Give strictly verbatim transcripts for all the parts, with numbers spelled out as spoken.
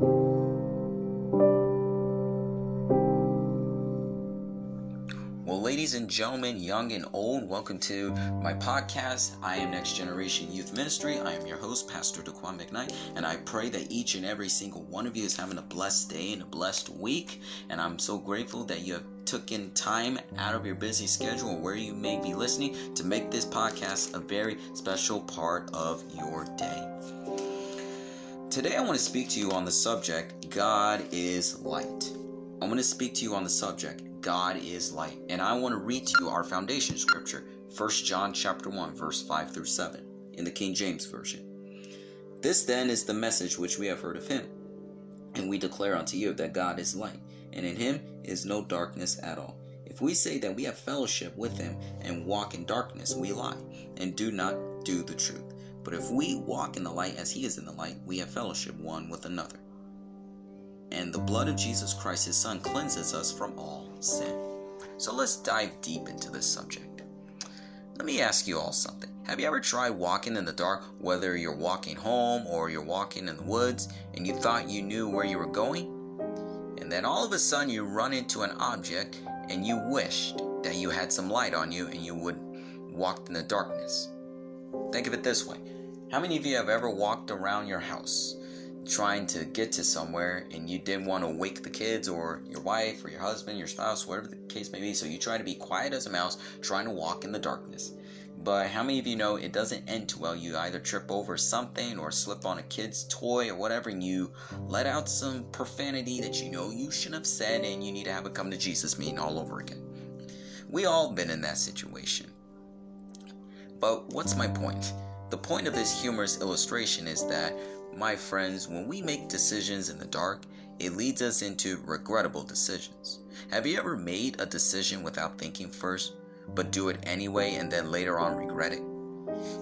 Well, ladies and gentlemen, young and old, welcome to my podcast. I am Next Generation Youth Ministry. I am your host, Pastor DeQuan McKnight, and I pray that each and every single one of you is having a blessed day and a blessed week, and I'm so grateful that you have took in time out of your busy schedule or where you may be listening to make this podcast a very special part of your day. Today, I want to speak to you on the subject, God is light. I want to speak to you on the subject, God is light. And I want to read to you our foundation scripture, First John chapter one, verse five through seven, in the King James Version. This then is the message which we have heard of him, and we declare unto you that God is light, and in him is no darkness at all. If we say that we have fellowship with him and walk in darkness, we lie and do not do the truth. But if we walk in the light as he is in the light, we have fellowship one with another. And the blood of Jesus Christ, his son, cleanses us from all sin. So let's dive deep into this subject. Let me ask you all something. Have you ever tried walking in the dark, whether you're walking home or you're walking in the woods, and you thought you knew where you were going? And then all of a sudden you run into an object and you wished that you had some light on you and you would walk in the darkness. Think of it this way. How many of you have ever walked around your house trying to get to somewhere and you didn't want to wake the kids or your wife or your husband, your spouse, whatever the case may be, so you try to be quiet as a mouse trying to walk in the darkness. But how many of you know it doesn't end too well? You either trip over something or slip on a kid's toy or whatever, and you let out some profanity that you know you shouldn't have said, and you need to have a come to Jesus meeting all over again. We all been in that situation. But what's my point? The point of this humorous illustration is that, my friends, when we make decisions in the dark, it leads us into regrettable decisions. Have you ever made a decision without thinking first, but do it anyway and then later on regret it?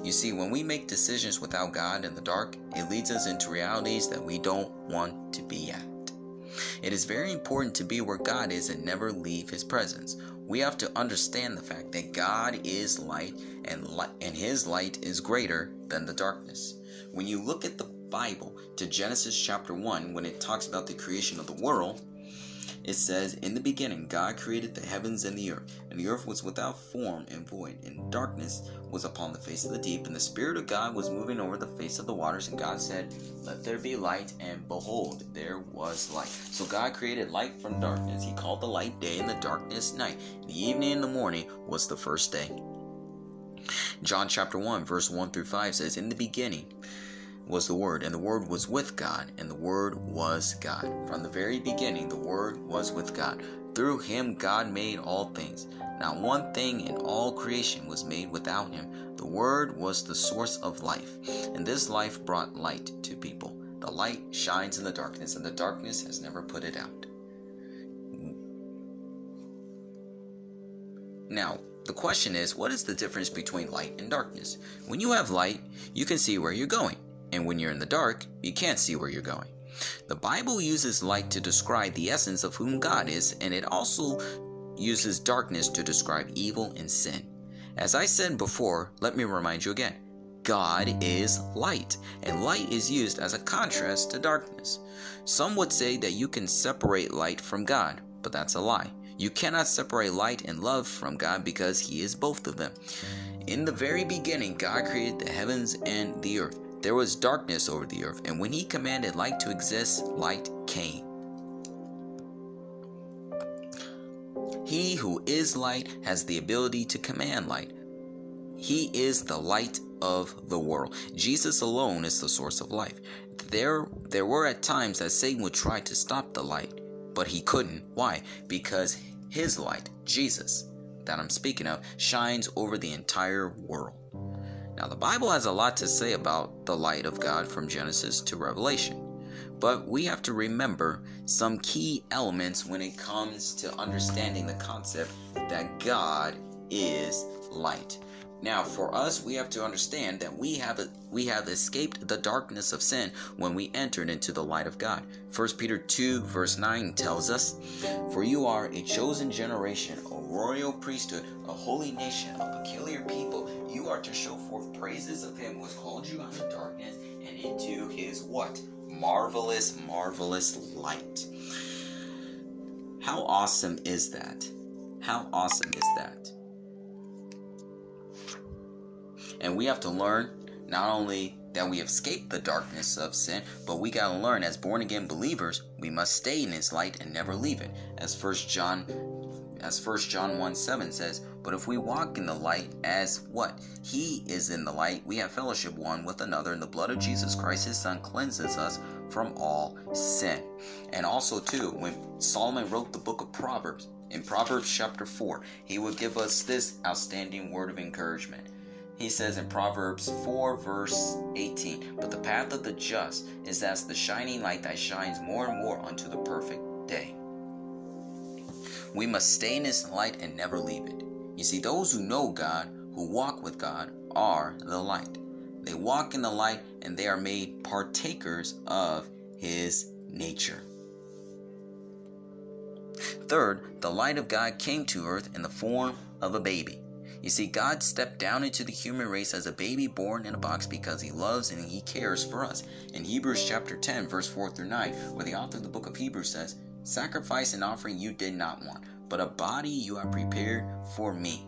You see, when we make decisions without God in the dark, it leads us into realities that we don't want to be at. It is very important to be where God is and never leave his presence. We have to understand the fact that God is light and light, and his light is greater than the darkness. When you look at the Bible to Genesis chapter one, when it talks about the creation of the world, it says, "In the beginning, God created the heavens and the earth, and the earth was without form and void, and darkness was upon the face of the deep, and the Spirit of God was moving over the face of the waters, and God said, Let there be light, and behold, there was light." So God created light from darkness. He called the light day and the darkness night. The evening and the morning was the first day. John chapter one, verse one through five says, "In the beginning was the Word, and the Word was with God, and the Word was God. From the very beginning, the Word was with God. Through him God made all things. Not one thing in all creation was made without him. The Word was the source of life, and this life brought light to people. The light shines in the darkness, and the darkness has never put it out." Now, the question is, what is the difference between light and darkness? When you have light, you can see where you're going. And when you're in the dark, you can't see where you're going. The Bible uses light to describe the essence of whom God is, and it also uses darkness to describe evil and sin. As I said before, let me remind you again, God is light, and light is used as a contrast to darkness. Some would say that you can separate light from God, but that's a lie. You cannot separate light and love from God because he is both of them. In the very beginning, God created the heavens and the earth. There was darkness over the earth, and when he commanded light to exist, light came. He who is light has the ability to command light. He is the light of the world. Jesus alone is the source of life. There, there were at times that Satan would try to stop the light, but he couldn't. Why? Because his light, Jesus, that I'm speaking of, shines over the entire world. Now, the Bible has a lot to say about the light of God from Genesis to Revelation, but we have to remember some key elements when it comes to understanding the concept that God is light. Now, for us, we have to understand that we have we have escaped the darkness of sin when we entered into the light of God. First Peter two, verse nine tells us, "For you are a chosen generation, a royal priesthood, a holy nation, a peculiar people. You are to show forth praises of him who has called you out of darkness and into his" what? marvelous, marvelous light. How awesome is that? How awesome is that? And we have to learn not only that we escape the darkness of sin, but we got to learn as born-again believers, we must stay in His light and never leave it. As First John one seven says, but if we walk in the light as what? He is in the light, we have fellowship one with another, and the blood of Jesus Christ, His Son, cleanses us from all sin. And also too, when Solomon wrote the book of Proverbs, in Proverbs chapter four, he would give us this outstanding word of encouragement. He says in Proverbs four, verse eighteen, but the path of the just is as the shining light that shines more and more unto the perfect day. We must stay in His light and never leave it. You see, those who know God, who walk with God, are the light. They walk in the light and they are made partakers of His nature. Third, the light of God came to earth in the form of a baby. You see, God stepped down into the human race as a baby born in a box because He loves and He cares for us. In Hebrews chapter ten, verse four through nine, where the author of the book of Hebrews says, sacrifice and offering you did not want, but a body you have prepared for me.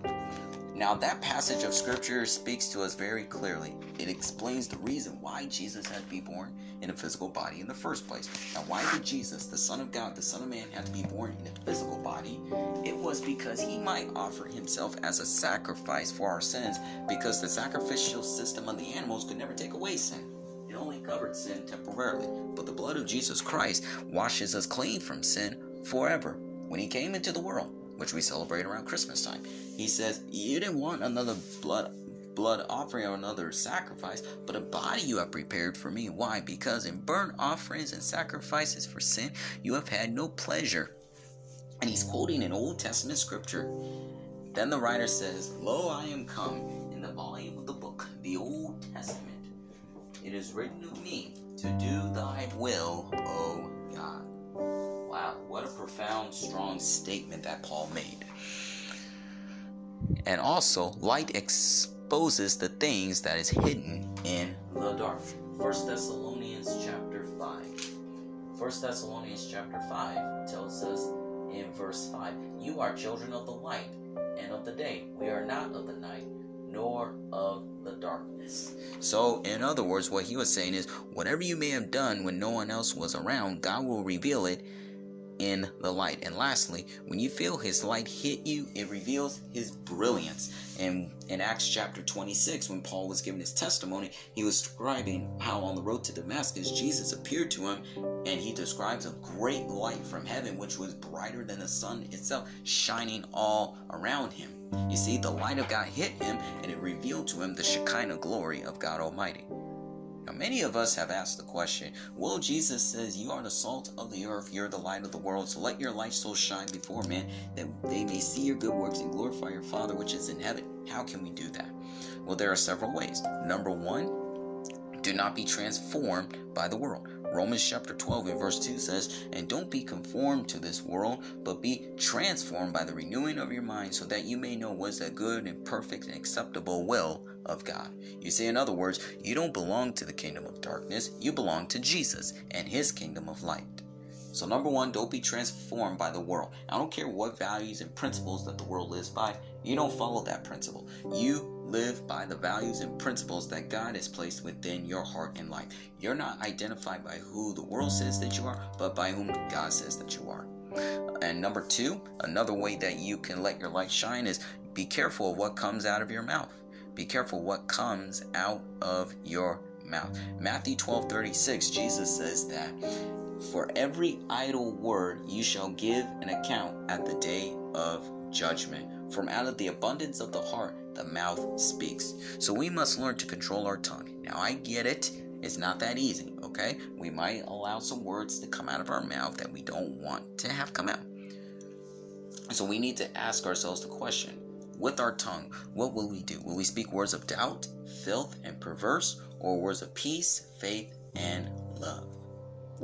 Now that passage of scripture speaks to us very clearly. It explains the reason why Jesus had to be born in a physical body in the first place. Now why did Jesus, the Son of God, the Son of Man, have to be born in a physical body? It was because He might offer Himself as a sacrifice for our sins, because the sacrificial system of the animals could never take away sin. It only covered sin temporarily. But the blood of Jesus Christ washes us clean from sin forever. When He came into the world, which we celebrate around Christmas time, He says, you didn't want another blood blood offering or another sacrifice, but a body you have prepared for me. Why? Because in burnt offerings and sacrifices for sin, you have had no pleasure. And He's quoting an Old Testament scripture. Then the writer says, lo, I am come in the volume of the book, the Old Testament. It is written of me to do thy will, O God. Wow, what a profound, strong statement that Paul made. And also, light exposes the things that is hidden in the dark. First Thessalonians chapter five. First Thessalonians chapter five tells us in verse five, you are children of the light and of the day. We are not of the night, nor of the darkness. So, in other words, what he was saying is, whatever you may have done when no one else was around, God will reveal it in the light. And lastly, when you feel His light hit you, it reveals His brilliance. And in Acts chapter twenty-six, when Paul was giving his testimony, he was describing how on the road to Damascus, Jesus appeared to him, and he describes a great light from heaven, which was brighter than the sun itself, shining all around him. You see, the light of God hit him, and it revealed to him the Shekinah glory of God Almighty. Now, many of us have asked the question, well, Jesus says, you are the salt of the earth, you're the light of the world, so let your light so shine before men, that they may see your good works and glorify your Father which is in heaven. How can we do that? Well, there are several ways. Number one, do not be transformed by the world. Romans chapter twelve and verse two says, and don't be conformed to this world, but be transformed by the renewing of your mind, so that you may know what is that good and perfect and acceptable will of God. You see, in other words, you don't belong to the kingdom of darkness, you belong to Jesus and His kingdom of light. So number one, don't be transformed by the world. I don't care what values and principles that the world lives by, you don't follow that principle. You live by the values and principles that God has placed within your heart and life. You're not identified by who the world says that you are, but by whom God says that you are. And number two, another way that you can let your light shine is be careful of what comes out of your mouth. Be careful what comes out of your mouth. Matthew twelve thirty-six, Jesus says that for every idle word you shall give an account at the day of judgment. From out of the abundance of the heart, the mouth speaks. So we must learn to control our tongue. Now I get it. It's not that easy, okay? We might allow some words to come out of our mouth that we don't want to have come out. So we need to ask ourselves the question, with our tongue, what will we do? Will we speak words of doubt, filth, and perverse, or words of peace, faith, and love?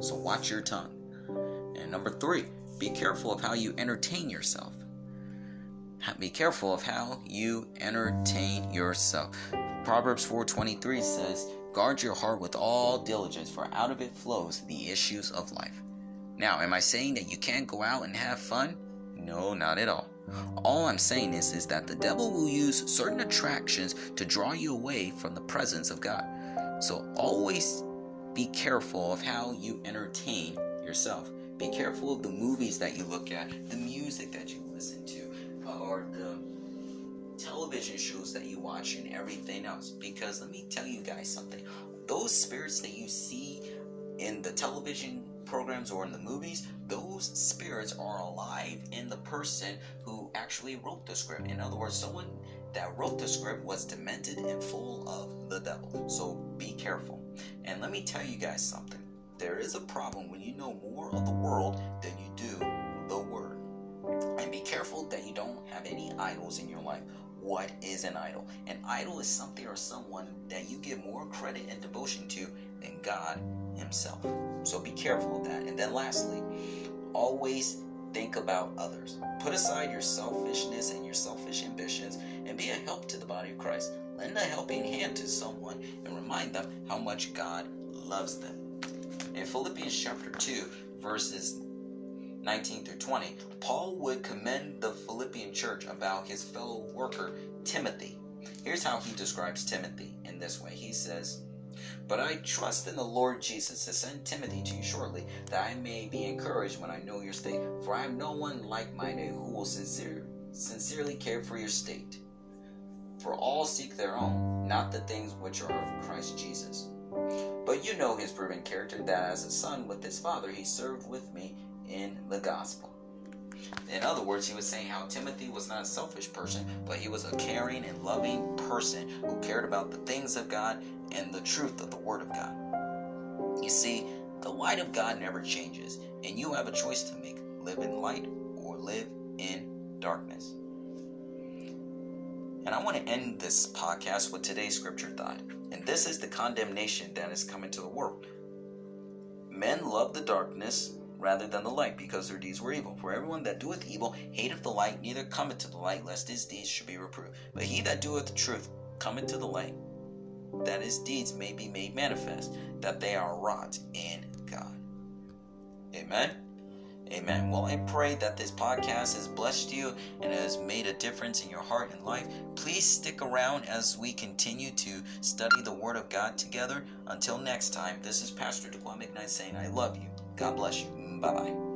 So watch your tongue. And number three, be careful of how you entertain yourself. Be careful of how you entertain yourself. Proverbs four twenty-three says, Guard your heart with all diligence, for out of it flows the issues of life. Now, am I saying that you can't go out and have fun? No, not at all. All I'm saying is, is that the devil will use certain attractions to draw you away from the presence of God. So always be careful of how you entertain yourself. Be careful of the movies that you look at, the music that you listen to, or the television shows that you watch and everything else. Because let me tell you guys something. Those spirits that you see in the television programs or in the movies, those spirits are alive in the person who actually wrote the script. In other words, someone that wrote the script was demented and full of the devil. So be careful. And let me tell you guys something. There is a problem when you know more of the world than you do the word. And be careful that you don't have any idols in your life. What is an idol? An idol is something or someone that you give more credit and devotion to than God himself. So be careful of that. And then lastly, always think about others. Put aside your selfishness and your selfish ambitions and be a help to the body of Christ. Lend a helping hand to someone and remind them how much God loves them. In Philippians chapter two, verses nineteen through twenty, Paul would commend the Philippian church about his fellow worker, Timothy. Here's how he describes Timothy in this way. He says, "But I trust in the Lord Jesus to send Timothy to you shortly, that I may be encouraged when I know your state. For I am no one like-minded who will sincere, sincerely care for your state. For all seek their own, not the things which are of Christ Jesus. But you know his proven character, that as a son with his father, he served with me in the gospel." In other words, he was saying how Timothy was not a selfish person, but he was a caring and loving person who cared about the things of God and the truth of the Word of God. You see, the light of God never changes, and you have a choice to make. Live in light or live in darkness. And I want to end this podcast with today's scripture thought. And this is the condemnation that is coming to the world. Men love the darkness rather than the light, because their deeds were evil. For everyone that doeth evil hateth the light, neither cometh to the light, lest his deeds should be reproved. But he that doeth the truth cometh to the light, that his deeds may be made manifest, that they are wrought in God. Amen. Amen. Well, I pray that this podcast has blessed you and has made a difference in your heart and life. Please stick around as we continue to study the Word of God together. Until next time, this is Pastor DeQuan McKnight saying I love you. God bless you. Bye-bye.